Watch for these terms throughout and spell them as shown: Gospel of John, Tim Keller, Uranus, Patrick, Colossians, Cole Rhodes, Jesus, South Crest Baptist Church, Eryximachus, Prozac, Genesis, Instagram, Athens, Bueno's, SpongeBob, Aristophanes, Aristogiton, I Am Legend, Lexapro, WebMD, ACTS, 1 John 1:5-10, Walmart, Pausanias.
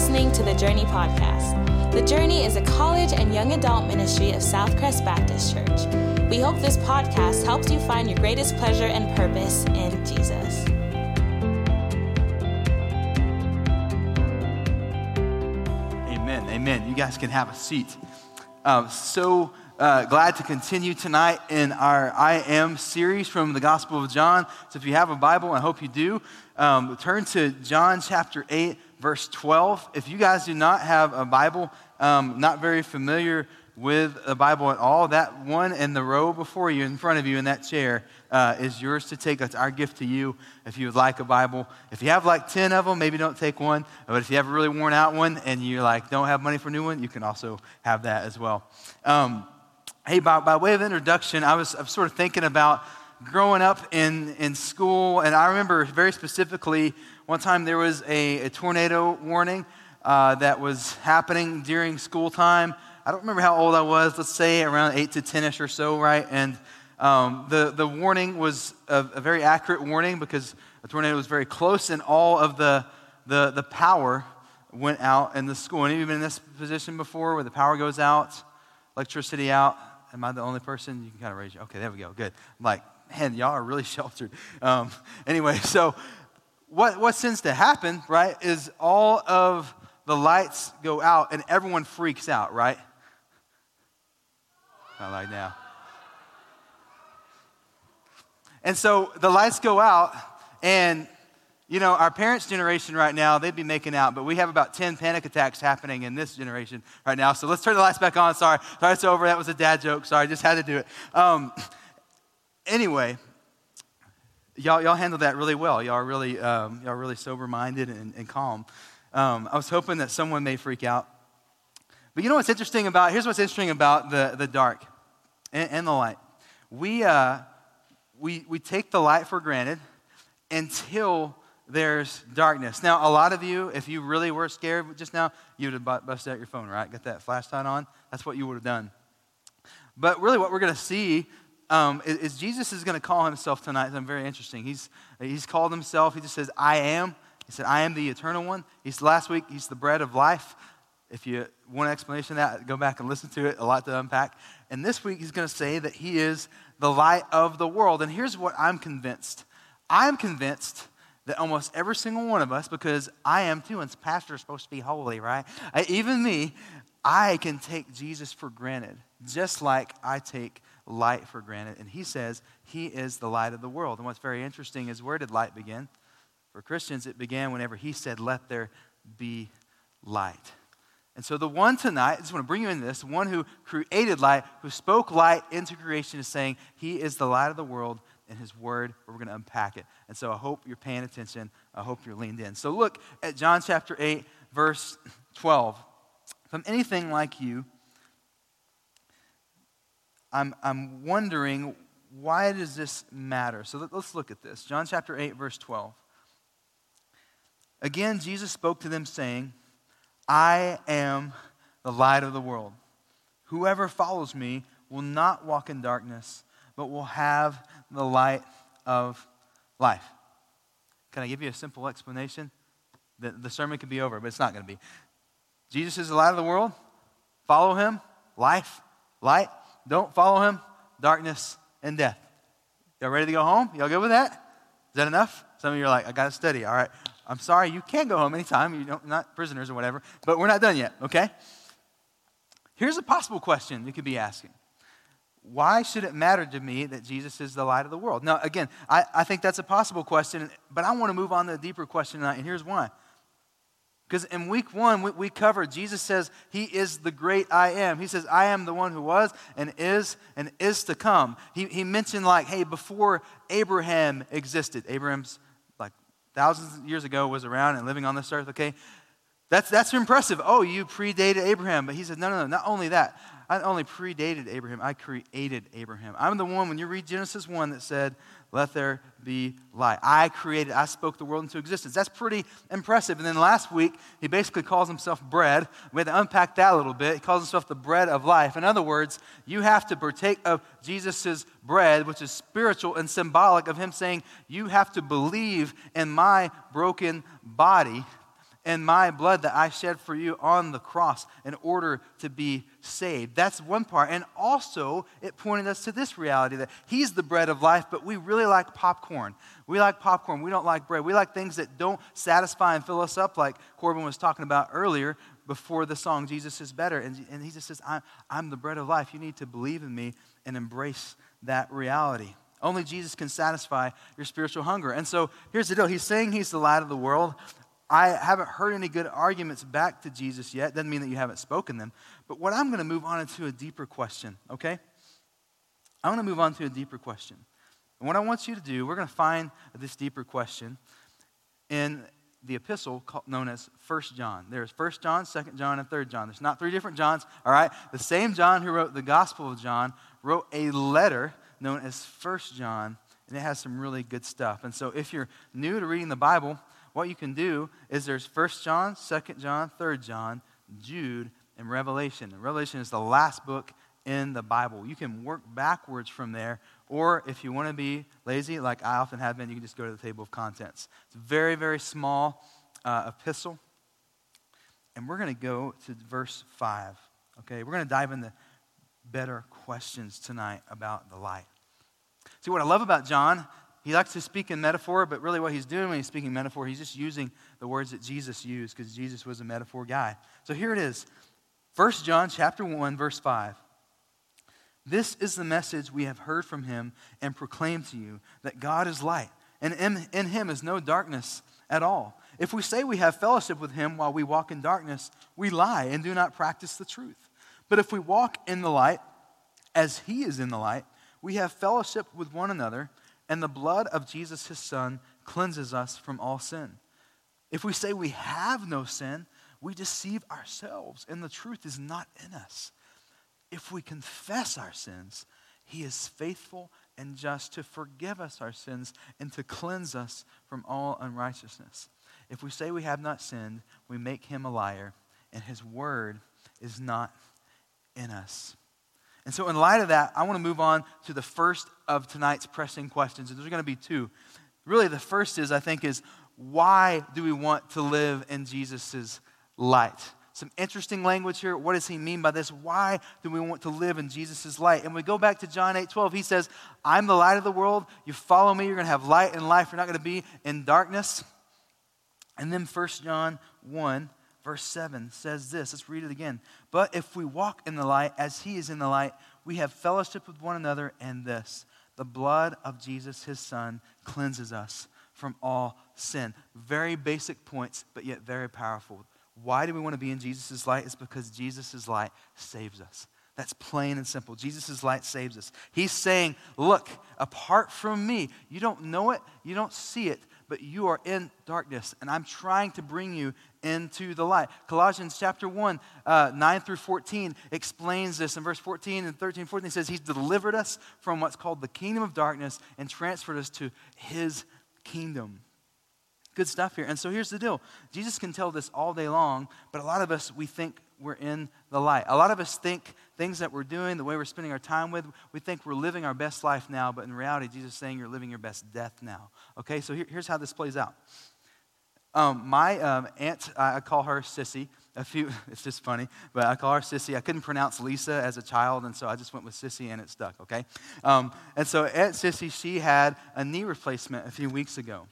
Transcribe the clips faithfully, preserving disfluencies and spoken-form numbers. listening to The Journey Podcast. The Journey is a college and young adult ministry of South Crest Baptist Church. We hope this podcast helps you find your greatest pleasure and purpose in Jesus. Amen, amen. You guys can have a seat. Um, so uh, glad to continue tonight in our I Am series from the Gospel of John. So if you have a Bible, I hope you do. Um, turn to John chapter eight, verse twelve. If you guys do not have a Bible, um, not very familiar with the Bible at all, that one in the row before you, in front of you in that chair, uh, is yours to take. That's our gift to you if you would like a Bible. If you have like ten of them, maybe don't take one. But if you have a really worn out one and you like don't have money for a new one, you can also have that as well. Um, hey, by, by way of introduction, I was, I was sort of thinking about growing up in, in school, and I remember very specifically one time there was a, a tornado warning uh, that was happening during school time. I don't remember how old I was, let's say around eight to ten-ish or so, right? And um, the, the warning was a, a very accurate warning because a tornado was very close, and all of the, the, the power went out in the school. And have you been in this position before where the power goes out, electricity out? Am I the only person? You can kind of raise your, okay, there we go, good. I'm like, man, y'all are really sheltered. Um, anyway, so what, what tends to happen, right, is all of the lights go out and everyone freaks out, right? Not like now. And so the lights go out, and, you know, our parents' generation right now, they'd be making out, but we have about ten panic attacks happening in this generation right now. So let's turn the lights back on. Sorry. Sorry, it's over. That was a dad joke. Sorry, just had to do it. Um, Anyway, y'all y'all handled that really well. Y'all are really um, y'all are really sober-minded and, and calm. Um, I was hoping that someone may freak out, but you know what's interesting about here's what's interesting about the the dark and, and the light. We uh, we we take the light for granted until there's darkness. Now, a lot of you, if you really were scared just now, you would have busted out your phone, right? Got that flashlight on. That's what you would have done. But really, what we're going to see. Um, is Jesus is going to call himself tonight something very interesting. He's he's called himself. He just says, I am. He said, I am the eternal one. He's last week, he's the bread of life. If you want an explanation of that, go back and listen to it. A lot to unpack. And this week, he's going to say that he is the light of the world. And here's what I'm convinced. I'm convinced that almost every single one of us, because I am too, and pastor is supposed to be holy, right? I, even me, I can take Jesus for granted, just like I take light for granted. And he says he is the light of the world. And what's very interesting is where did light begin? For Christians, it began whenever he said, let there be light. And so the one tonight, I just want to bring you into this, the one who created light, who spoke light into creation is saying he is the light of the world and his word, we're going to unpack it. And so I hope you're paying attention. I hope you're leaned in. So look at John chapter eight, verse twelve. If I'm anything like you, I'm I'm wondering, why does this matter? So let, let's look at this. John chapter eight, verse twelve. Again, Jesus spoke to them saying, I am the light of the world. Whoever follows me will not walk in darkness, but will have the light of life. Can I give you a simple explanation? The, the sermon could be over, but it's not going to be. Jesus is the light of the world. Follow him. Life. Light. Don't follow him, darkness and death. Y'all ready to go home? Y'all good with that? Is that enough? Some of you are like, I got to study. All right. I'm sorry, you can go home anytime. You don't, not prisoners or whatever, but we're not done yet, okay? Here's a possible question you could be asking. Why should it matter to me that Jesus is the light of the world? Now, again, I, I think that's a possible question, but I want to move on to a deeper question tonight, and here's why. Because in week one, we, we covered, Jesus says, he is the great I am. He says, I am the one who was and is and is to come. He he mentioned like, hey, before Abraham existed, Abraham's like thousands of years ago was around and living on this earth, okay? That's that's impressive. Oh, you predated Abraham. But he says, no, no, no, not only that. I not only predated Abraham, I created Abraham. I'm the one, when you read Genesis one, that said, let there be light. I created, I spoke the world into existence. That's pretty impressive. And then last week, he basically calls himself bread. We had to unpack that a little bit. He calls himself the bread of life. In other words, you have to partake of Jesus' bread, which is spiritual and symbolic of him saying, you have to believe in my broken body and my blood that I shed for you on the cross in order to be saved. That's one part. And also, it pointed us to this reality that he's the bread of life, but we really like popcorn. We like popcorn. We don't like bread. We like things that don't satisfy and fill us up, like Corbin was talking about earlier before the song, Jesus is Better. And, and he just says, I'm, I'm the bread of life. You need to believe in me and embrace that reality. Only Jesus can satisfy your spiritual hunger. And so here's the deal. He's saying he's the light of the world. I haven't heard any good arguments back to Jesus yet. Doesn't mean that you haven't spoken them. But what I'm going to move on to a deeper question, okay? I'm going to move on to a deeper question. And what I want you to do, we're going to find this deeper question in the epistle known as First John. There's First John, Second John, and Third John. There's not three different Johns, all right? The same John who wrote the Gospel of John wrote a letter known as First John, and it has some really good stuff. And so if you're new to reading the Bible, what you can do is there's First John, Second John, Third John, Jude, and Revelation. And Revelation is the last book in the Bible. You can work backwards from there, or if you want to be lazy, like I often have been, you can just go to the table of contents. It's a very, very small uh, epistle. And we're going to go to verse five, okay? We're going to dive into better questions tonight about the light. See, what I love about John, he likes to speak in metaphor, but really what he's doing when he's speaking metaphor, he's just using the words that Jesus used because Jesus was a metaphor guy. So here it is, First John chapter one, verse five. This is the message we have heard from him and proclaimed to you, that God is light, and in, in him is no darkness at all. If we say we have fellowship with him while we walk in darkness, we lie and do not practice the truth. But if we walk in the light, as he is in the light, we have fellowship with one another, and the blood of Jesus, his son, cleanses us from all sin. If we say we have no sin, we deceive ourselves, and the truth is not in us. If we confess our sins, he is faithful and just to forgive us our sins and to cleanse us from all unrighteousness. If we say we have not sinned, we make him a liar, and his word is not in us. And so in light of that, I want to move on to the first of tonight's pressing questions. And there's going to be two. Really, the first is, I think, is why do we want to live in Jesus' light? Some interesting language here. What does he mean by this? Why do we want to live in Jesus' light? And we go back to John eight twelve. He says, I'm the light of the world. You follow me, you're going to have light in life. You're not going to be in darkness. And then First John one, verse seven says this. Let's read it again. But if we walk in the light as he is in the light, we have fellowship with one another, and this, the blood of Jesus, his son, cleanses us from all sin. Very basic points, but yet very powerful. Why do we want to be in Jesus' light? It's because Jesus' light saves us. That's plain and simple. Jesus' light saves us. He's saying, look, apart from me, you don't know it, you don't see it, but you are in darkness, and I'm trying to bring you into the light. Colossians chapter one, uh, nine through fourteen explains this. In verse fourteen and thirteen, fourteen, it says, he's delivered us from what's called the kingdom of darkness and transferred us to his kingdom. Good stuff here. And so here's the deal. Jesus can tell this all day long, but a lot of us, we think we're in the light. A lot of us think things that we're doing, the way we're spending our time with, we think we're living our best life now, but in reality, Jesus is saying you're living your best death now. Okay, so here, here's how this plays out. Um, my um, aunt, I call her Sissy. A few, it's just funny, but I call her Sissy. I couldn't pronounce Lisa as a child, and so I just went with Sissy, and it stuck, okay? Um, and so Aunt Sissy, she had a knee replacement a few weeks ago,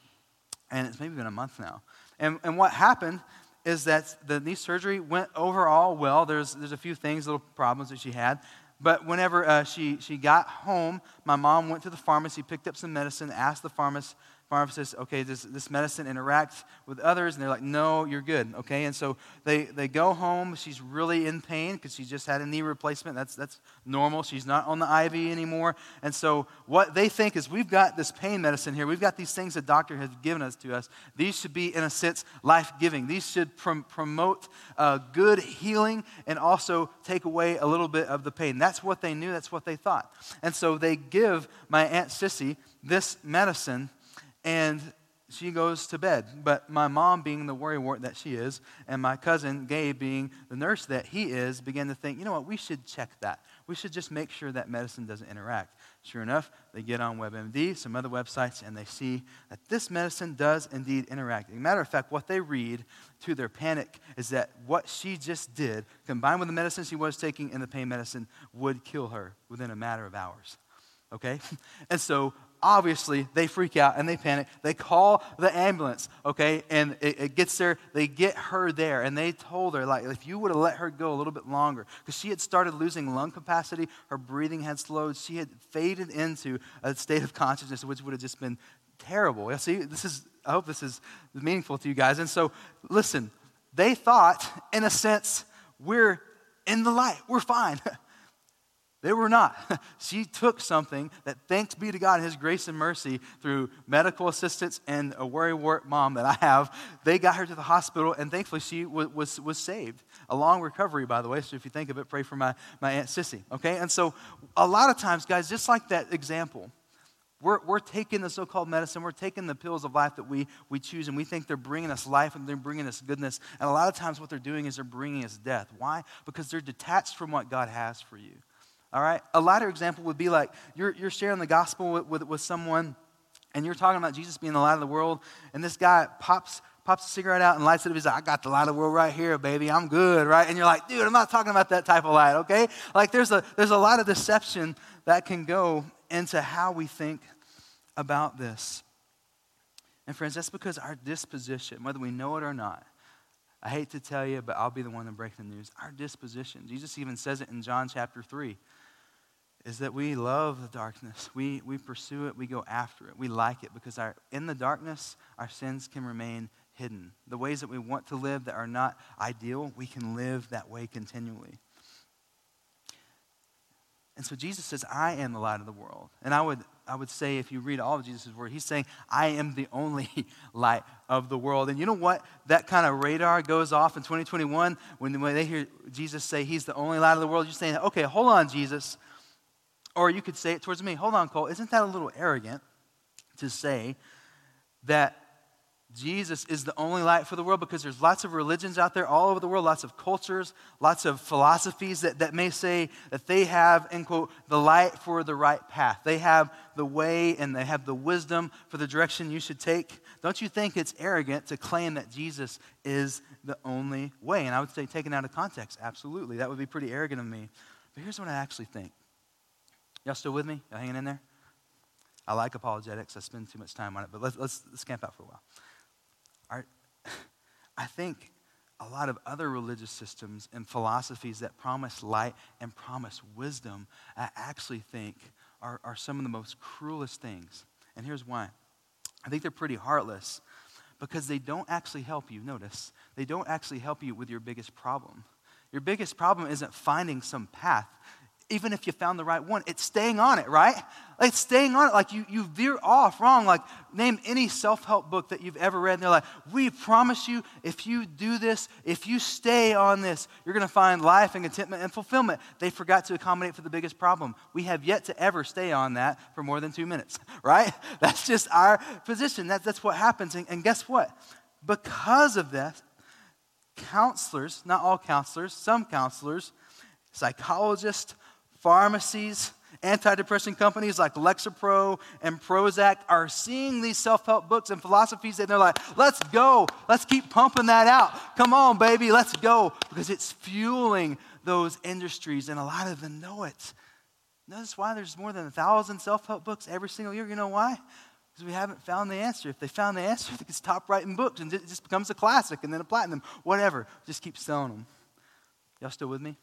and it's maybe been a month now. And, and what happened is that the knee surgery went overall well. There's there's a few things, little problems that she had. But whenever uh, she, she got home, my mom went to the pharmacy, picked up some medicine, asked the pharmacist, pharmacist, okay, does this medicine interact with others? And they're like, no, you're good, okay? And so they, they go home. She's really in pain because she just had a knee replacement. That's that's normal. She's not on the I V anymore. And so what they think is we've got this pain medicine here. We've got these things the doctor has given us to us. These should be, in a sense, life-giving. These should prom- promote uh, good healing and also take away a little bit of the pain. That's what they knew. That's what they thought. And so they give my Aunt Sissy this medicine. And she goes to bed. But my mom, being the worrywart that she is, and my cousin, Gabe, being the nurse that he is, began to think, you know what, we should check that. We should just make sure that medicine doesn't interact. Sure enough, they get on WebMD, some other websites, and they see that this medicine does indeed interact. As a matter of fact, what they read to their panic is that what she just did, combined with the medicine she was taking and the pain medicine, would kill her within a matter of hours, okay? And so, obviously, they freak out and they panic. They call the ambulance, okay, and it, it gets there. They get her there, and they told her, like, if you would have let her go a little bit longer, because she had started losing lung capacity, her breathing had slowed, she had faded into a state of consciousness, which would have just been terrible. See, this is, I hope this is meaningful to you guys. And so, listen, they thought, in a sense, we're in the light, we're fine. They were not. She took something that, thanks be to God and his grace and mercy, through medical assistance and a worrywart mom that I have, they got her to the hospital, and thankfully she was, was, was saved. A long recovery, by the way, so if you think of it, pray for my, my Aunt Sissy, okay? And so a lot of times, guys, just like that example, We're we're taking the so-called medicine, we're taking the pills of life that we, we choose, and we think they're bringing us life and they're bringing us goodness. And a lot of times what they're doing is they're bringing us death. Why? Because they're detached from what God has for you. All right? A lighter example would be like you're you're sharing the gospel with, with, with someone, and you're talking about Jesus being the light of the world, and this guy pops pops a cigarette out and lights it up. He's like, I got the light of the world right here, baby. I'm good, right? And you're like, dude, I'm not talking about that type of light, okay? Like there's a there's a lot of deception that can go into how we think about this. And friends, that's because our disposition, whether we know it or not, I hate to tell you, but I'll be the one to break the news, our disposition, Jesus even says it in John chapter three, is that we love the darkness. We we pursue it, we go after it, we like it, because our in the darkness, our sins can remain hidden. The ways that we want to live that are not ideal, we can live that way continually. And so Jesus says, I am the light of the world. And I would I would say, if you read all of Jesus' words, he's saying, I am the only light of the world. And you know what? That kind of radar goes off in twenty twenty-one when they hear Jesus say he's the only light of the world. You're saying, okay, hold on, Jesus. Or you could say it towards me. Hold on, Cole. Isn't that a little arrogant to say that Jesus is the only light for the world? Because there's lots of religions out there all over the world, lots of cultures, lots of philosophies that, that may say that they have, end quote, the light for the right path. They have the way and they have the wisdom for the direction you should take. Don't you think it's arrogant to claim that Jesus is the only way? And I would say, taken out of context, absolutely. That would be pretty arrogant of me. But here's what I actually think. Y'all still with me? Y'all hanging in there? I like apologetics. I spend too much time on it, but let's, let's, let's camp out for a while. Our, I think a lot of other religious systems and philosophies that promise light and promise wisdom, I actually think are, are some of the most cruelest things. And here's why. I think they're pretty heartless because they don't actually help you. Notice, they don't actually help you with your biggest problem. Your biggest problem isn't finding some path. Even if you found the right one, it's staying on it, right? It's staying on it. Like you, you veer off wrong. Like name any self-help book that you've ever read. And they're like, we promise you, if you do this, if you stay on this, you're going to find life and contentment and fulfillment. They forgot to accommodate for the biggest problem. We have yet to ever stay on that for more than two minutes, right? That's just our position. That's, that's what happens. And, and guess what? Because of this, counselors, not all counselors, some counselors, psychologists, pharmacies, antidepressant companies like Lexapro and Prozac are seeing these self-help books and philosophies, and they're like, let's go. Let's keep pumping that out. Come on, baby, let's go. Because it's fueling those industries, and a lot of them know it. Notice why there's more than a thousand self-help books every single year. You know why? Because we haven't found the answer. If they found the answer, they could stop writing books, and it just becomes a classic and then a platinum, whatever. Just keep selling them. Y'all still with me?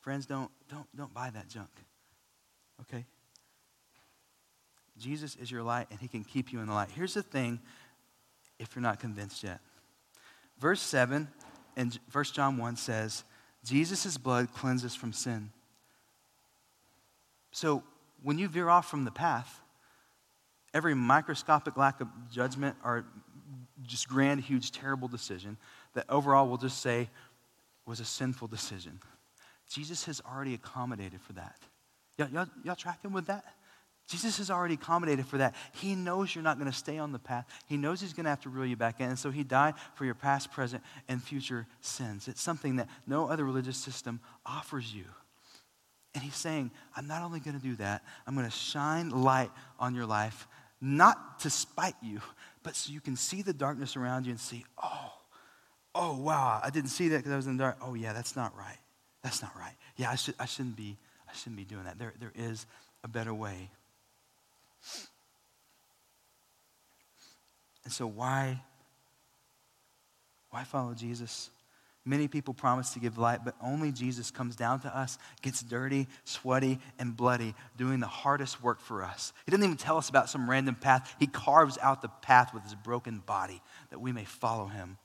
Friends, don't, don't, don't buy that junk, okay? Jesus is your light, and he can keep you in the light. Here's the thing, if you're not convinced yet. Verse seven in First John one says, Jesus' blood cleanses from sin. So when you veer off from the path, every microscopic lack of judgment or just grand, huge, terrible decision that overall we'll just say was a sinful decision, Jesus has already accommodated for that. Y'all, y'all, y'all tracking with that? Jesus has already accommodated for that. He knows you're not going to stay on the path. He knows he's going to have to reel you back in. And so he died for your past, present, and future sins. It's something that no other religious system offers you. And he's saying, I'm not only going to do that, I'm going to shine light on your life, not to spite you, but so you can see the darkness around you and see, oh, oh, wow, I didn't see that because I was in the dark. Oh, yeah, that's not right. That's not right. Yeah, I, should, I, shouldn't, be, I shouldn't be doing that. There, there is a better way. And so why, why follow Jesus? Many people promise to give light, but only Jesus comes down to us, gets dirty, sweaty, and bloody, doing the hardest work for us. He doesn't even tell us about some random path. He carves out the path with his broken body that we may follow him.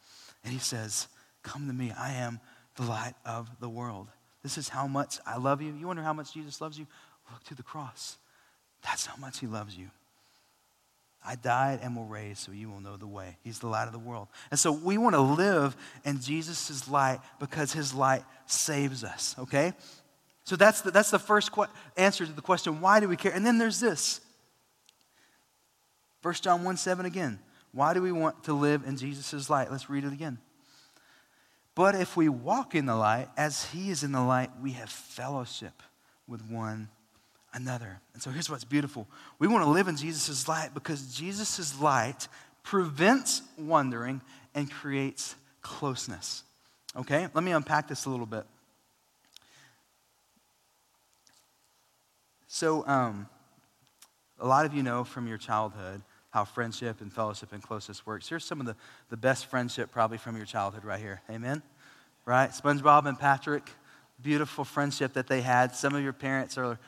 And he says, come to me. I am the light of the world. This is how much I love you. You wonder how much Jesus loves you? Look to the cross. That's how much he loves you. I died and will raise so you will know the way. He's the light of the world. And so we want to live in Jesus' light because his light saves us, okay? So that's the, that's the first qu- answer to the question, why do we care? And then there's this. First John one seven again. Why do we want to live in Jesus' light? Let's read it again. But if we walk in the light, as he is in the light, we have fellowship with one another. And so here's what's beautiful. We want to live in Jesus' light because Jesus' light prevents wandering and creates closeness. Okay, let me unpack this a little bit. So um, a lot of you know from your childhood how friendship and fellowship and closeness works. Here's some of the, the best friendship probably from your childhood right here. Amen? Right? SpongeBob and Patrick, beautiful friendship that they had. Some of your parents are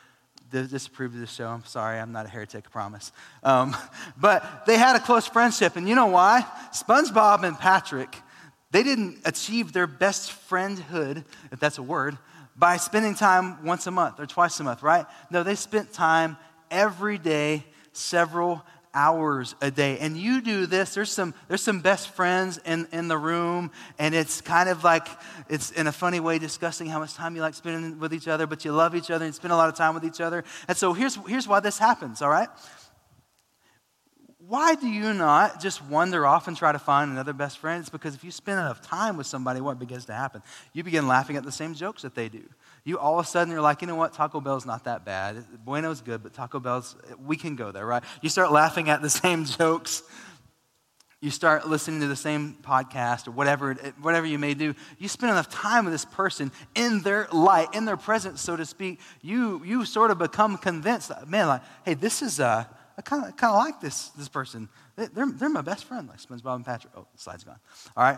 disapprove of this show. I'm sorry, I'm not a heretic, I promise. Um, but they had a close friendship, and you know why? SpongeBob and Patrick, they didn't achieve their best friendhood, if that's a word, by spending time once a month or twice a month, right? No, they spent time every day, several hours a day. And you do this, there's some there's some best friends in, in the room, and it's kind of like, it's in a funny way discussing how much time you like spending with each other, but you love each other and spend a lot of time with each other. And so here's here's why this happens, all right? Why do you not just wander off and try to find another best friend? It's because if you spend enough time with somebody, what begins to happen? You begin laughing at the same jokes that they do. You all of a sudden, you're like, you know what? Taco Bell's not that bad. Bueno's good, but Taco Bell's, we can go there, right? You start laughing at the same jokes. You start listening to the same podcast or whatever, whatever you may do. You spend enough time with this person in their light, in their presence, so to speak. You you sort of become convinced, man, like, hey, this is a, I kind of kind of like this this person. They're they're my best friend, like SpongeBob and Patrick. Oh, the slide's gone. All right.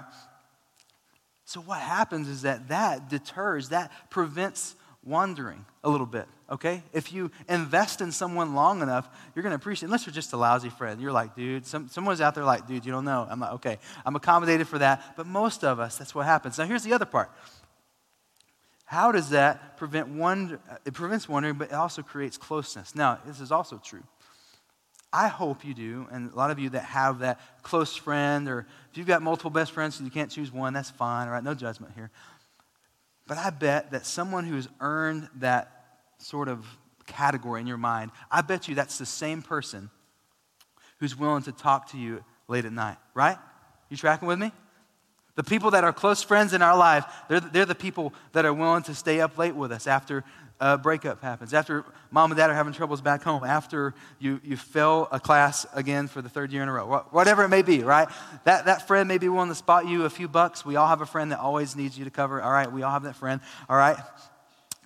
So what happens is that that deters, that prevents wandering a little bit, okay? If you invest in someone long enough, you're going to appreciate, unless you're just a lousy friend. You're like, dude, some, someone's out there like, dude, you don't know. I'm like, okay, I'm accommodated for that. But most of us, that's what happens. Now, here's the other part. How does that prevent wonder? It prevents wandering, but it also creates closeness. Now, this is also true. I hope you do, and a lot of you that have that close friend, or if you've got multiple best friends and you can't choose one, that's fine, all right, no judgment here. But I bet that someone who's earned that sort of category in your mind, I bet you that's the same person who's willing to talk to you late at night, right? You tracking with me? The people that are close friends in our life, they're, they're the people that are willing to stay up late with us after a breakup happens, after mom and dad are having troubles back home, after you, you fail a class again for the third year in a row, whatever it may be, right? That that friend may be willing to spot you a few bucks. We all have a friend that always needs you to cover. All right, we all have that friend, all right?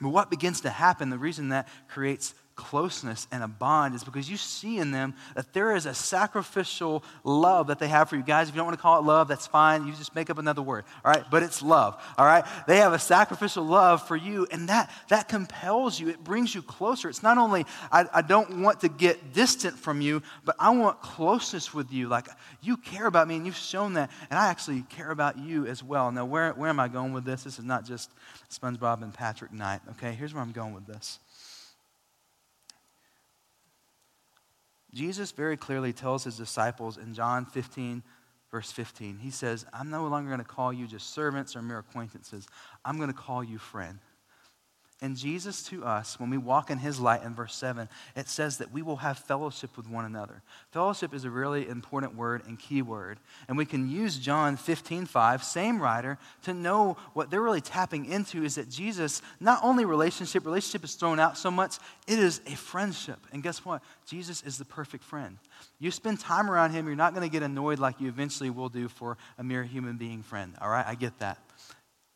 But what begins to happen, the reason that creates closeness and a bond is because you see in them that there is a sacrificial love that they have for you. Guys, if you don't want to call it love, that's fine. You just make up another word, all right? But it's love, all right? They have a sacrificial love for you, and that that compels you. It brings you closer. It's not only I, I don't want to get distant from you, but I want closeness with you. Like, you care about me, and you've shown that, and I actually care about you as well. Now, where, where am I going with this? This is not just SpongeBob and Patrick night, okay? Here's where I'm going with this. Jesus very clearly tells his disciples in John fifteen, verse fifteen, he says, I'm no longer going to call you just servants or mere acquaintances. I'm going to call you friend. And Jesus to us, when we walk in his light in verse seven, it says that we will have fellowship with one another. Fellowship is a really important word and key word. And we can use John fifteen five, same writer, to know what they're really tapping into is that Jesus, not only relationship, relationship is thrown out so much, it is a friendship. And guess what? Jesus is the perfect friend. You spend time around him, you're not going to get annoyed like you eventually will do for a mere human being friend. All right, I get that.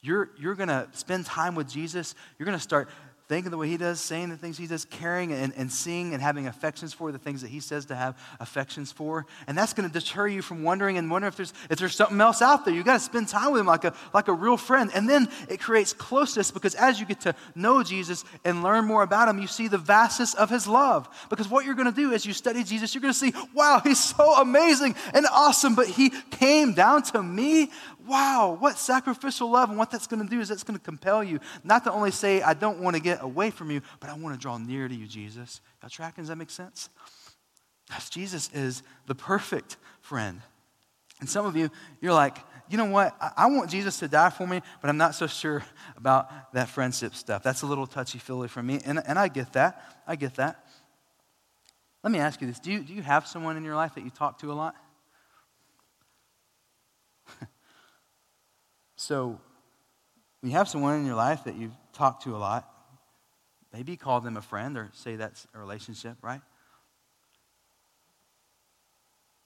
You're, you're going to spend time with Jesus. You're going to start thinking the way he does, saying the things he does, caring and, and seeing and having affections for the things that he says to have affections for. And that's going to deter you from wondering and wondering if there's if there's something else out there. You've got to spend time with him like a, like a real friend. And then it creates closeness because as you get to know Jesus and learn more about him, you see the vastness of his love. Because what you're going to do as you study Jesus, you're going to see, wow, he's so amazing and awesome, but he came down to me. Wow, what sacrificial love. And what that's going to do is that's going to compel you not to only say, I don't want to get away from you, but I want to draw near to you, Jesus. Y'all tracking? Does that make sense? Because Jesus is the perfect friend. And some of you, you're like, you know what? I, I want Jesus to die for me, but I'm not so sure about that friendship stuff. That's a little touchy-feely for me. And, and I get that. I get that. Let me ask you this. Do you, do you have someone in your life that you talk to a lot? So when you have someone in your life that you've talked to a lot, maybe call them a friend or say that's a relationship, right?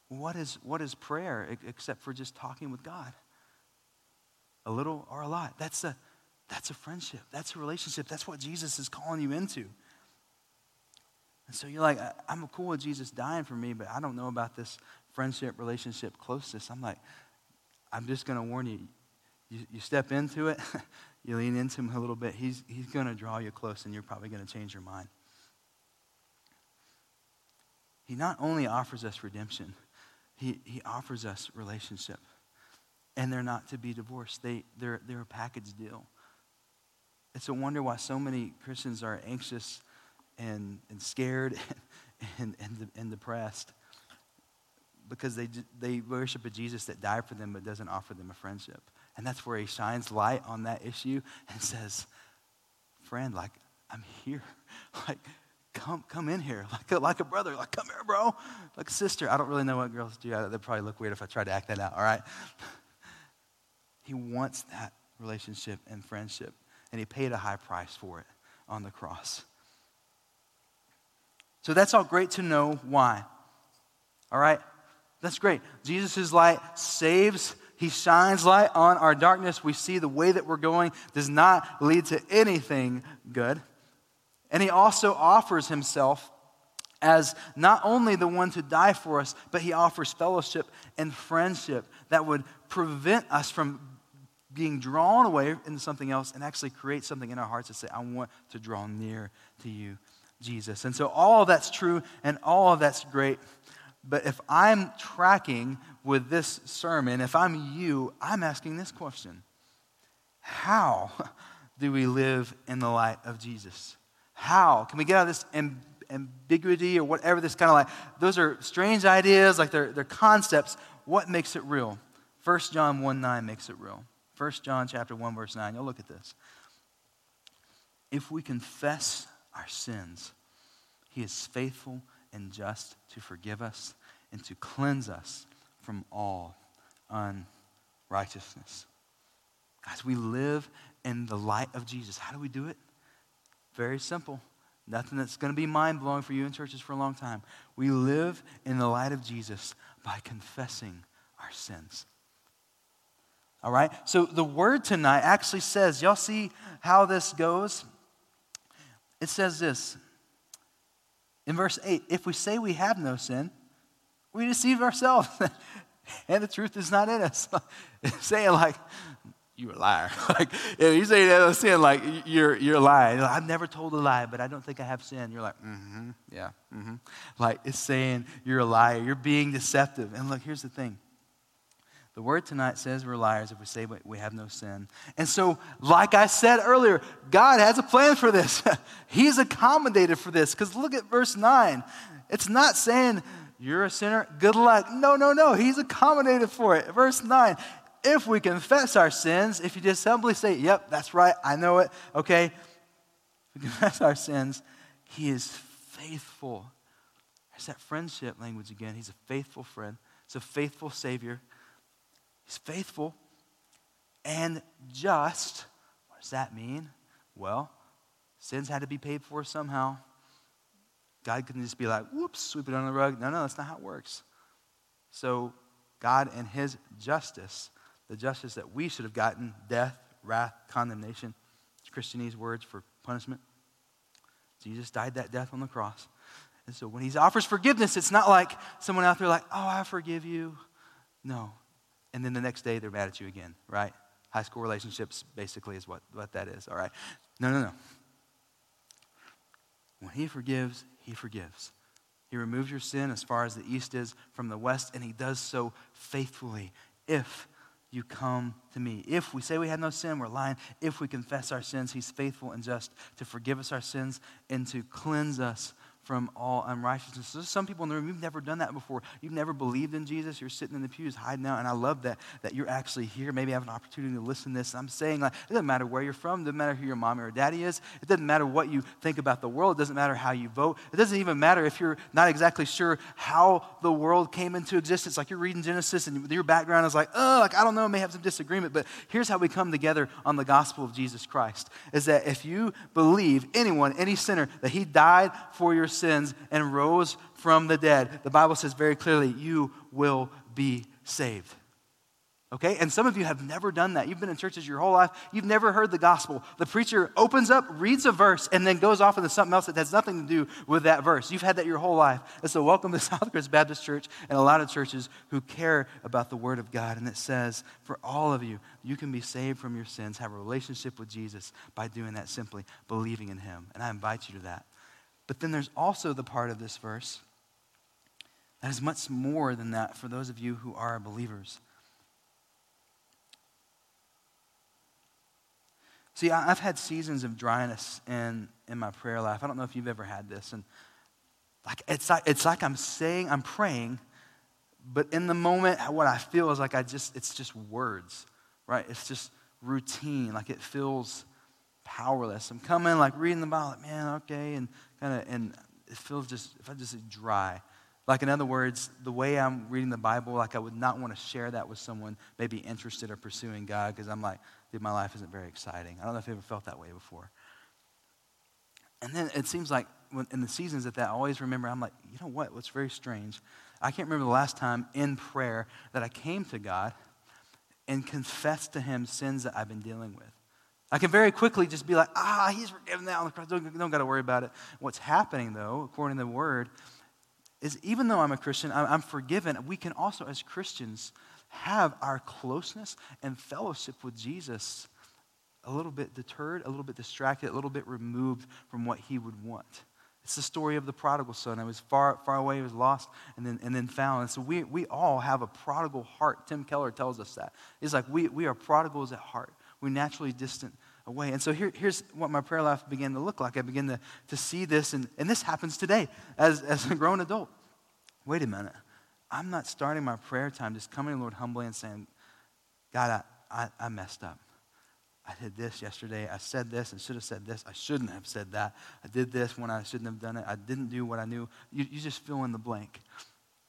What is what is prayer except for just talking with God? A little or a lot. That's a, that's a friendship. That's a relationship. That's what Jesus is calling you into. And so you're like, I'm cool with Jesus dying for me, but I don't know about this friendship, relationship, closeness. I'm like, I'm just going to warn you. You, you step into it, you lean into him a little bit, he's he's going to draw you close and you're probably going to change your mind. He not only offers us redemption, he, he offers us relationship. And they're not to be divorced. They, they're, they're a package deal. It's a wonder why so many Christians are anxious and, and scared and, and, and depressed because they, they worship a Jesus that died for them but doesn't offer them a friendship. And that's where he shines light on that issue and says, friend, like, I'm here. Like, come come in here. Like a, like a brother. Like, come here, bro. Like a sister. I don't really know what girls do. They'd probably look weird if I tried to act that out, all right? He wants that relationship and friendship. And he paid a high price for it on the cross. So that's all great to know why. All right? That's great. Jesus' light saves. He shines light on our darkness. We see the way that we're going does not lead to anything good. And he also offers himself as not only the one to die for us, but he offers fellowship and friendship that would prevent us from being drawn away into something else and actually create something in our hearts to say, I want to draw near to you, Jesus. And so all of that's true and all of that's great. But if I'm tracking with this sermon, if I'm you, I'm asking this question. How do we live in the light of Jesus? How? Can we get out of this amb- ambiguity or whatever this kind of like, those are strange ideas, like they're, they're concepts. What makes it real? First John one nine makes it real. First John chapter one, verse nine. You'll look at this. If we confess our sins, he is faithful and just to forgive us and to cleanse us from all unrighteousness. Guys, we live in the light of Jesus. How do we do it? Very simple. Nothing that's going to be mind-blowing for you in churches for a long time. We live in the light of Jesus by confessing our sins. All right? So the word tonight actually says, y'all see how this goes? It says this. In verse eight, if we say we have no sin, we deceive ourselves, and the truth is not in us. Saying like, you're a liar. Like, if you say you have no sin, like, you're, you're lying. Like, I've never told a lie, but I don't think I have sin. You're like, mm-hmm, yeah, mm-hmm. Like, it's saying you're a liar. You're being deceptive. And look, here's the thing. The word tonight says we're liars if we say we have no sin. And so, like I said earlier, God has a plan for this. He's accommodated for this. Because look at verse nine. It's not saying you're a sinner, good luck. No, no, no. He's accommodated for it. Verse nine, if we confess our sins, if you just humbly say, yep, that's right, I know it, okay, we confess our sins, he is faithful. There's that friendship language again. He's a faithful friend. He's a faithful Savior. He's faithful and just. What does that mean? Well, sins had to be paid for somehow. God couldn't just be like, whoops, sweep it under the rug. No, no, that's not how it works. So God and his justice, the justice that we should have gotten, death, wrath, condemnation, it's Christianese words for punishment. Jesus died that death on the cross. And so when he offers forgiveness, it's not like someone out there like, oh, I forgive you. No. And then the next day they're mad at you again, right? High school relationships basically is what, what that is, all right? No, no, no. When he forgives, he forgives. He removes your sin as far as the east is from the west, and he does so faithfully if you come to me. If we say we had no sin, we're lying. If we confess our sins, he's faithful and just to forgive us our sins and to cleanse us from all unrighteousness. So there's some people in the room, you've never done that before. You've never believed in Jesus. You're sitting in the pews hiding out, and I love that that you're actually here. Maybe I have an opportunity to listen to this. I'm saying, like, it doesn't matter where you're from. It doesn't matter who your mommy or daddy is. It doesn't matter what you think about the world. It doesn't matter how you vote. It doesn't even matter if you're not exactly sure how the world came into existence. Like, you're reading Genesis, and your background is like, oh, like, I don't know. I may have some disagreement, but here's how we come together on the gospel of Jesus Christ, is that if you believe, anyone, any sinner, that he died for your sins and rose from the dead, the Bible says very clearly, you will be saved. Okay? And some of you have never done that. You've been in churches your whole life. You've never heard the gospel. The preacher opens up, reads a verse, and then goes off into something else that has nothing to do with that verse. You've had that your whole life. And so welcome to South Crest Baptist Church and a lot of churches who care about the word of God. And it says, for all of you, you can be saved from your sins, have a relationship with Jesus by doing that, simply believing in him. And I invite you to that. But then there's also the part of this verse that is much more than that for those of you who are believers. See, I've had seasons of dryness in, in my prayer life. I don't know if you've ever had this. And like it's like, it's like I'm saying, I'm praying, but in the moment, what I feel is like I just, it's just words, right? It's just routine. Like, it feels powerless. I'm coming, like, reading the Bible, like, man, okay, and kind of, and it feels just, if I just dry. Like, in other words, the way I'm reading the Bible, like, I would not want to share that with someone maybe interested or pursuing God, because I'm like, dude, my life isn't very exciting. I don't know if you ever felt that way before. And then it seems like when, in the seasons that that, I always remember, I'm like, you know what, what's very strange, I can't remember the last time in prayer that I came to God and confessed to him sins that I've been dealing with. I can very quickly just be like, ah, he's forgiven that on the cross. Don't, don't got to worry about it. What's happening, though, according to the word, is even though I'm a Christian, I'm, I'm forgiven, we can also, as Christians, have our closeness and fellowship with Jesus a little bit deterred, a little bit distracted, a little bit removed from what he would want. It's the story of the prodigal son. He was far, far away, he was lost, and then and then found. And so we we all have a prodigal heart. Tim Keller tells us that. It's like we we are prodigals at heart. We're naturally distant away. And so here, here's what my prayer life began to look like. I began to, to see this, and, and this happens today as, as a grown adult. Wait a minute. I'm not starting my prayer time just coming to the Lord humbly and saying, God, I, I, I messed up. I did this yesterday. I said this and should have said this. I shouldn't have said that. I did this when I shouldn't have done it. I didn't do what I knew. You, you just fill in the blank.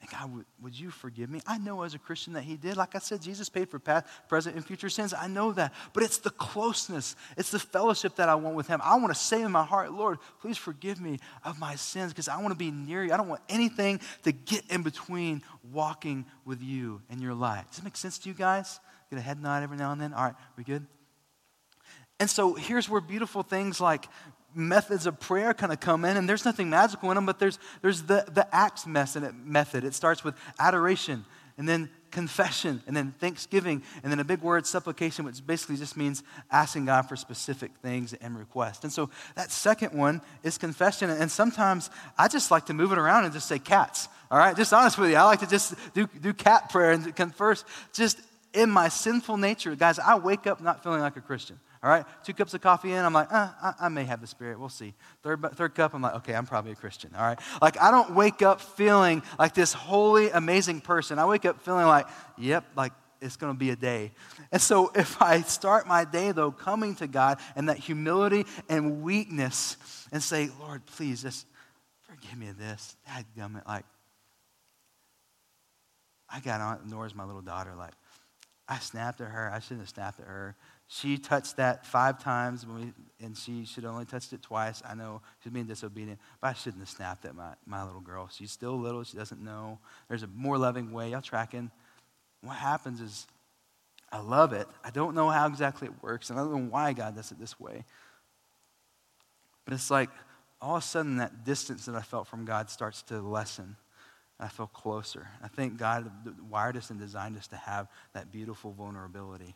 And God, would, would you forgive me? I know as a Christian that he did. Like I said, Jesus paid for past, present, and future sins. I know that. But it's the closeness. It's the fellowship that I want with him. I want to say in my heart, Lord, please forgive me of my sins, because I want to be near you. I don't want anything to get in between walking with you and your life. Does that make sense to you guys? Get a head nod every now and then. All right, we good? And so here's where beautiful things like methods of prayer kind of come in, and there's nothing magical in them, but there's there's the, the ACTS method. It starts with adoration, and then confession, and then thanksgiving, and then a big word, supplication, which basically just means asking God for specific things and requests. And so that second one is confession, and sometimes I just like to move it around and just say cats, all right? Just honest with you, I like to just do, do cat prayer and confess just in my sinful nature. Guys, I wake up not feeling like a Christian. All right, two cups of coffee in, I'm like, uh, I, I may have the Spirit. We'll see. Third, third cup, I'm like, okay, I'm probably a Christian. All right, like, I don't wake up feeling like this holy, amazing person. I wake up feeling like, yep, like it's going to be a day. And so if I start my day, though, coming to God and that humility and weakness and say, Lord, please just forgive me of this. Dadgummit, like, I got on, Nora's my little daughter, like, I snapped at her. I shouldn't have snapped at her. She touched that five times, when we, and she should have only touched it twice. I know she's being disobedient, but I shouldn't have snapped at my, my little girl. She's still little. She doesn't know. There's a more loving way. Y'all tracking? What happens is I love it. I don't know how exactly it works, and I don't know why God does it this way. But it's like all of a sudden that distance that I felt from God starts to lessen. I feel closer. I think God wired us and designed us to have that beautiful vulnerability.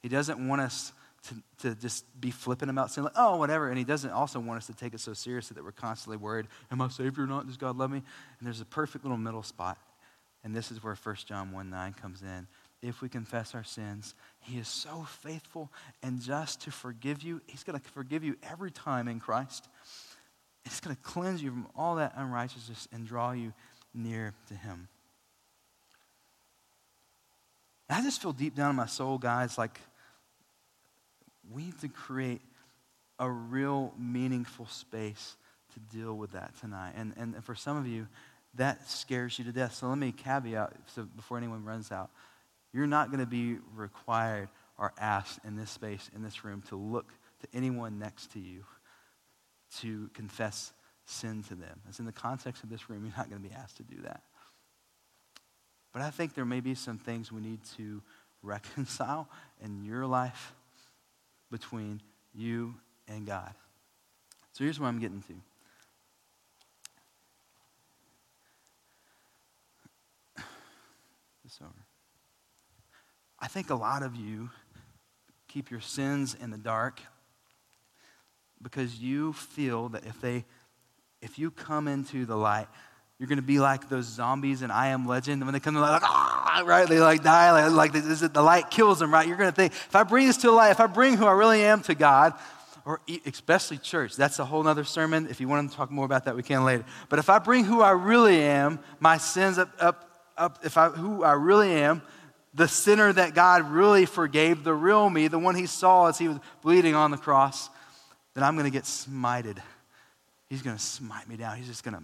He doesn't want us to, to just be flippant about saying, like, oh, whatever. And he doesn't also want us to take it so seriously that we're constantly worried, am I saved or not? Does God love me? And there's a perfect little middle spot. And this is where First John one nine comes in. If we confess our sins, he is so faithful and just to forgive you. He's going to forgive you every time in Christ. It's going to cleanse you from all that unrighteousness and draw you near to him. I just feel deep down in my soul, guys, like we need to create a real meaningful space to deal with that tonight. And and for some of you, that scares you to death. So let me caveat, so before anyone runs out, you're not going to be required or asked in this space, in this room, to look to anyone next to you to confess sin to them. It's in the context of this room, you're not going to be asked to do that. But I think there may be some things we need to reconcile in your life between you and God. So here's what I'm getting to. This over. I think a lot of you keep your sins in the dark because you feel that if they If you come into the light, you're going to be like those zombies in I Am Legend. When they come to the light, like, ah, right? They like die. Like, like this is, the light kills them, right? You're going to think, if I bring this to the light, if I bring who I really am to God, or especially church, that's a whole other sermon. If you want to talk more about that, we can later. But if I bring who I really am, my sins up, up, up, if I, who I really am, the sinner that God really forgave, the real me, the one he saw as he was bleeding on the cross, then I'm going to get smited. He's going to smite me down. He's just going to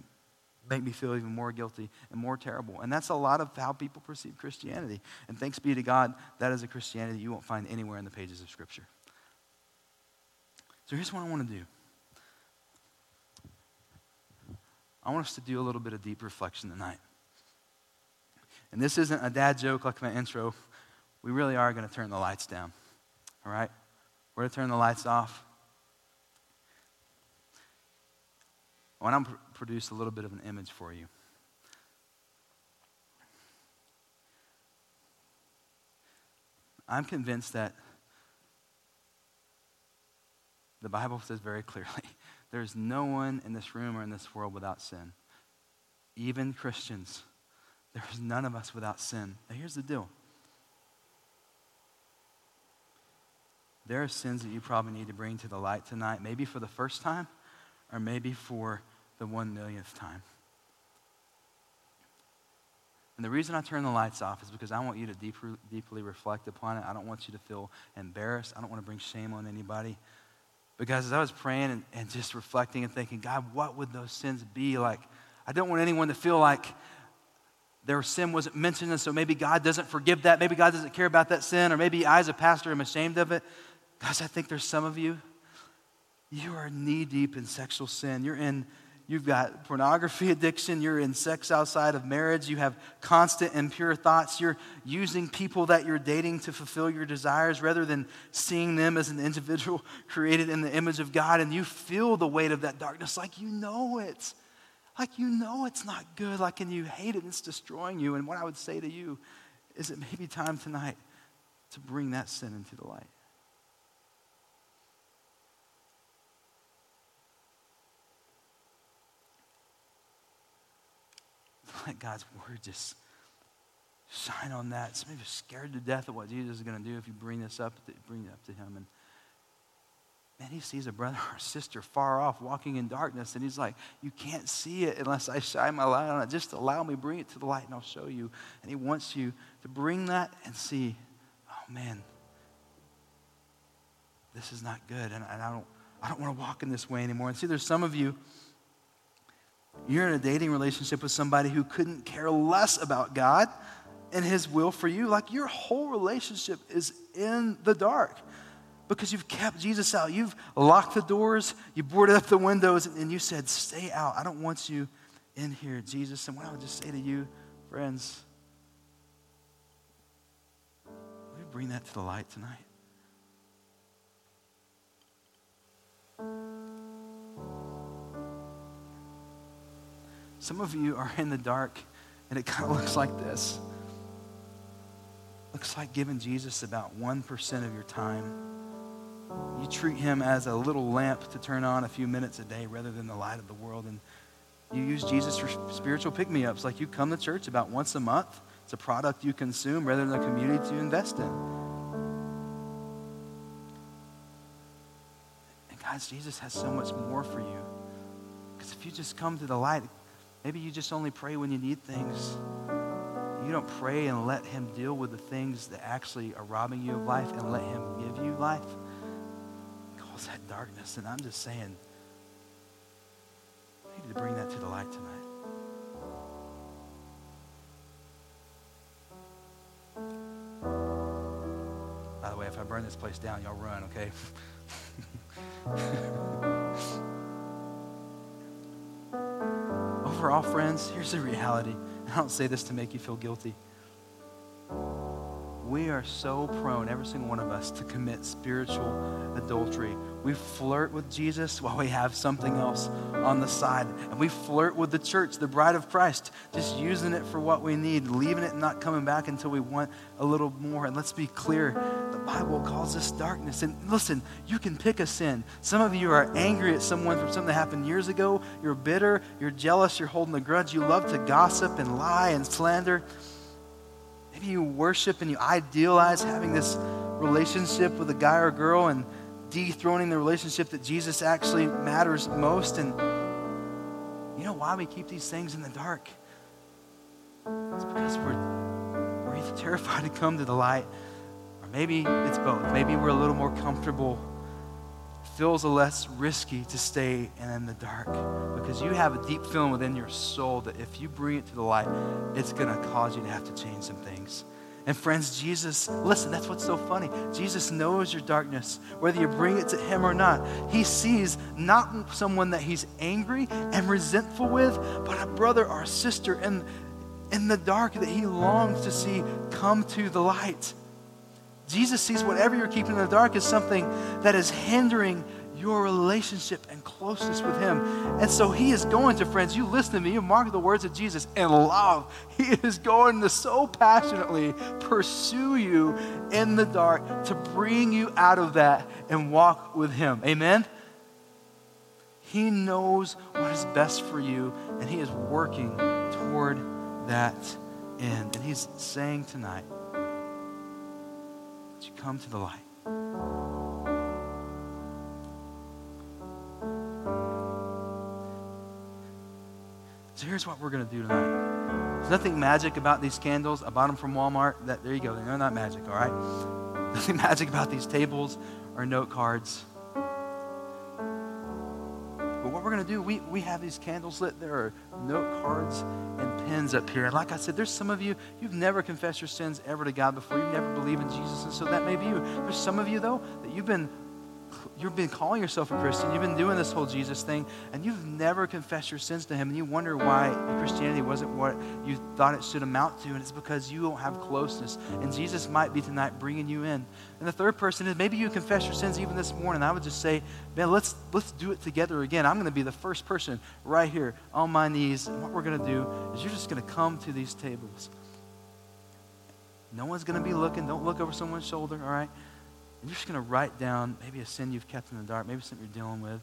make me feel even more guilty and more terrible. And that's a lot of how people perceive Christianity. And thanks be to God, that is a Christianity you won't find anywhere in the pages of Scripture. So here's what I want to do. I want us to do a little bit of deep reflection tonight. And this isn't a dad joke like my intro. We really are going to turn the lights down. All right? We're going to turn the lights off. I want to produce a little bit of an image for you. I'm convinced that the Bible says very clearly, there's no one in this room or in this world without sin. Even Christians, there's none of us without sin. Now here's the deal. There are sins that you probably need to bring to the light tonight, maybe for the first time, or maybe for the one millionth time. And the reason I turn the lights off is because I want you to deep, deeply reflect upon it. I don't want you to feel embarrassed. I don't want to bring shame on anybody. Because as I was praying and, and just reflecting and thinking, God, what would those sins be like? I don't want anyone to feel like their sin wasn't mentioned, and so maybe God doesn't forgive that. Maybe God doesn't care about that sin, or maybe I as a pastor am ashamed of it. Guys, I think there's some of you, you are knee-deep in sexual sin. You're in, you've got pornography addiction. You're in sex outside of marriage. You have constant impure thoughts. You're using people that you're dating to fulfill your desires rather than seeing them as an individual created in the image of God. And you feel the weight of that darkness like you know it. Like you know it's not good. Like, and you hate it. It's destroying you. And what I would say to you is it may be time tonight to bring that sin into the light. Let God's word just shine on that. Some of you are scared to death of what Jesus is going to do if you bring this up, bring it up to him. And, Then he sees a brother or sister far off walking in darkness, and he's like, you can't see it unless I shine my light on it. Just allow me, bring it to the light, and I'll show you. And he wants you to bring that and see, oh, man, this is not good, and I don't I don't want to walk in this way anymore. And see, there's some of you, you're in a dating relationship with somebody who couldn't care less about God and his will for you. Like, your whole relationship is in the dark, because you've kept Jesus out. You've locked the doors, you boarded up the windows, and you said, stay out. I don't want you in here, Jesus. And what I would just say to you, friends, will you bring that to the light tonight? Some of you are in the dark, and it kind of looks like this. Looks like giving Jesus about one percent of your time. You treat him as a little lamp to turn on a few minutes a day rather than the light of the world. And you use Jesus for spiritual pick-me-ups, like you come to church about once a month. It's a product you consume rather than a community to invest in. And guys, Jesus has so much more for you. Because if you just come to the light, maybe you just only pray when you need things. You don't pray and let him deal with the things that actually are robbing you of life and let him give you life. That darkness, and I'm just saying, we need to bring that to the light tonight. By the way, if I burn this place down, y'all run, okay? Overall, friends, here's the reality. I don't say this to make you feel guilty. We are so prone, every single one of us, to commit spiritual adultery. We flirt with Jesus while we have something else on the side. And we flirt with the church, the bride of Christ, just using it for what we need, leaving it and not coming back until we want a little more. And let's be clear, the Bible calls this darkness. And listen, you can pick a sin. Some of you are angry at someone for something that happened years ago. You're bitter, you're jealous, you're holding a grudge. You love to gossip and lie and slander. Maybe you worship and you idealize having this relationship with a guy or girl and dethroning the relationship that Jesus actually matters most. And you know why we keep these things in the dark? It's because we're, we're either terrified to come to the light, or maybe it's both. Maybe we're a little more comfortable. It feels less risky to stay in the dark, because you have a deep feeling within your soul that if you bring it to the light, it's going to cause you to have to change some things. And friends, Jesus, listen, that's what's so funny. Jesus knows your darkness, whether you bring it to him or not. He sees not someone that he's angry and resentful with, but a brother or a sister in, in the dark that he longs to see come to the light. Jesus sees whatever you're keeping in the dark as something that is hindering your relationship and closeness with him. And so he is going to, friends, you listen to me, you mark the words of Jesus, in love. He is going to so passionately pursue you in the dark to bring you out of that and walk with him. Amen? He knows what is best for you, and he is working toward that end. And he's saying tonight, you come to the light. So here's what we're going to do tonight. There's nothing magic about these candles. I bought them from Walmart. That, there you go. They're not magic, all right? Nothing magic about these tables or note cards. But what we're going to do, we, we have these candles lit. There are note cards and pins up here. And like I said, there's some of you, you've never confessed your sins ever to God before. You've never believed in Jesus, and so that may be you. There's some of you, though, that you've been, you've been calling yourself a Christian. You've been doing this whole Jesus thing, and you've never confessed your sins to him, and you wonder why Christianity wasn't what you thought it should amount to, and it's because you don't have closeness, and Jesus might be tonight bringing you in. And the third person is maybe you confess your sins even this morning. I would just say, man, let's let's do it together again. I'm going to be the first person right here on my knees, and what we're going to do is you're just going to come to these tables. No one's going to be looking. Don't look over someone's shoulder, all right? And you're just going to write down maybe a sin you've kept in the dark, maybe something you're dealing with.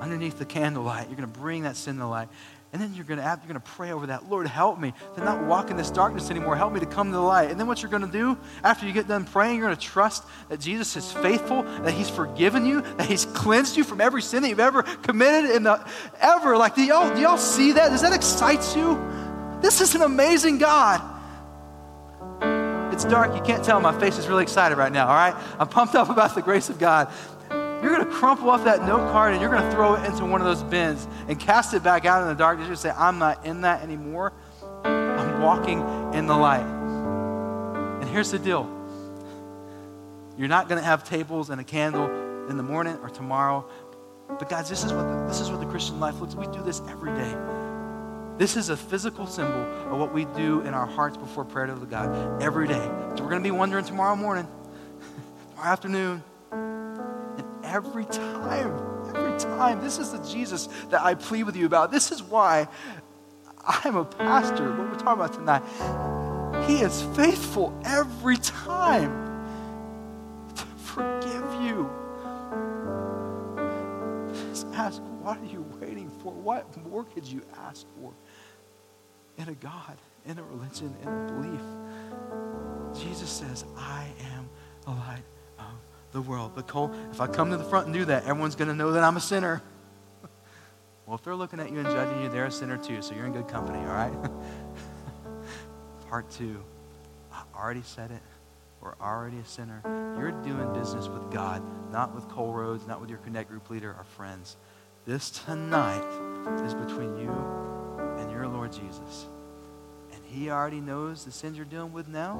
Underneath the candlelight, you're going to bring that sin to light. And then you're going to you're going to pray over that. Lord, help me to not walk in this darkness anymore. Help me to come to the light. And then what you're going to do after you get done praying, you're going to trust that Jesus is faithful, that he's forgiven you, that he's cleansed you from every sin that you've ever committed in the ever. Like, do y'all, do y'all see that? Does that excite you? This is an amazing God. It's dark. You can't tell. My face is really excited right now, all right? I'm pumped up about the grace of God. You're going to crumple up that note card and you're going to throw it into one of those bins and cast it back out in the darkness. You're going to say, I'm not in that anymore. I'm walking in the light. And here's the deal. You're not going to have tables and a candle in the morning or tomorrow. But guys, this is what the, this is what the Christian life looks like. We do this every day. This is a physical symbol of what we do in our hearts before prayer to God every day. So we're going to be wondering tomorrow morning, tomorrow afternoon, Every time, every time. This is the Jesus that I plead with you about. This is why I'm a pastor, what we're talking about tonight. He is faithful every time to forgive you. Just ask, what are you waiting for? What more could you ask for in a God, in a religion, in a belief? Jesus says, I am the light of the world. But Cole, if I come to the front and do that, everyone's going to know that I'm a sinner. Well, if they're looking at you and judging you, they're a sinner too, so you're in good company, all right? Part two, I already said it. We're already a sinner. You're doing business with God, not with Cole Rhodes, not with your Connect group leader or friends. This tonight is between you and your Lord Jesus. He already knows the sins you're dealing with now,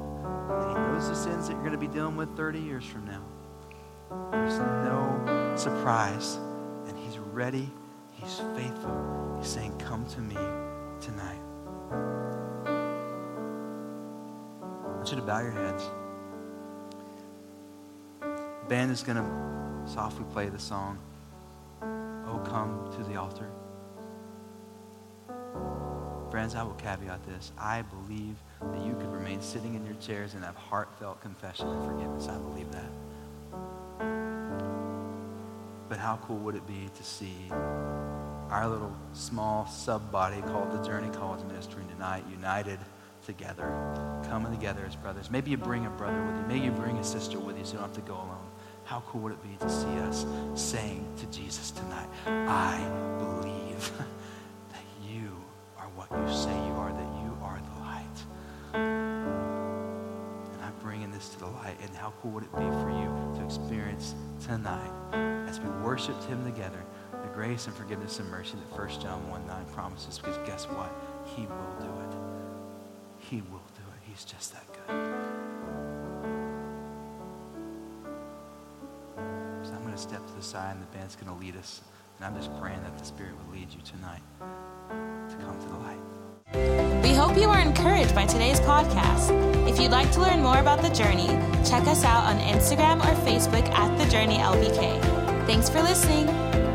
and he knows the sins that you're going to be dealing with thirty years from now. There's no surprise, and he's ready, he's faithful. He's saying, come to me tonight. I want you to bow your heads. The band is going to softly play the song, Oh Come to the Altar. Friends, I will caveat this. I believe that you could remain sitting in your chairs and have heartfelt confession and forgiveness. I believe that. But how cool would it be to see our little small sub-body called the Journey College Ministry tonight united together, coming together as brothers. Maybe you bring a brother with you. Maybe you bring a sister with you so you don't have to go alone. How cool would it be to see us saying to Jesus tonight, I believe. What you say you are, that you are the light. And I'm bringing this to the light. And how cool would it be for you to experience tonight, as we worshiped him together, the grace and forgiveness and mercy that First John one nine promises, because guess what? He will do it. He will do it. He's just that good. So I'm going to step to the side, and the band's going to lead us. And I'm just praying that the Spirit would lead you tonight to come to the light. We hope you are encouraged by today's podcast. If you'd like to learn more about The Journey, check us out on Instagram or Facebook at The Journey L B K. Thanks for listening.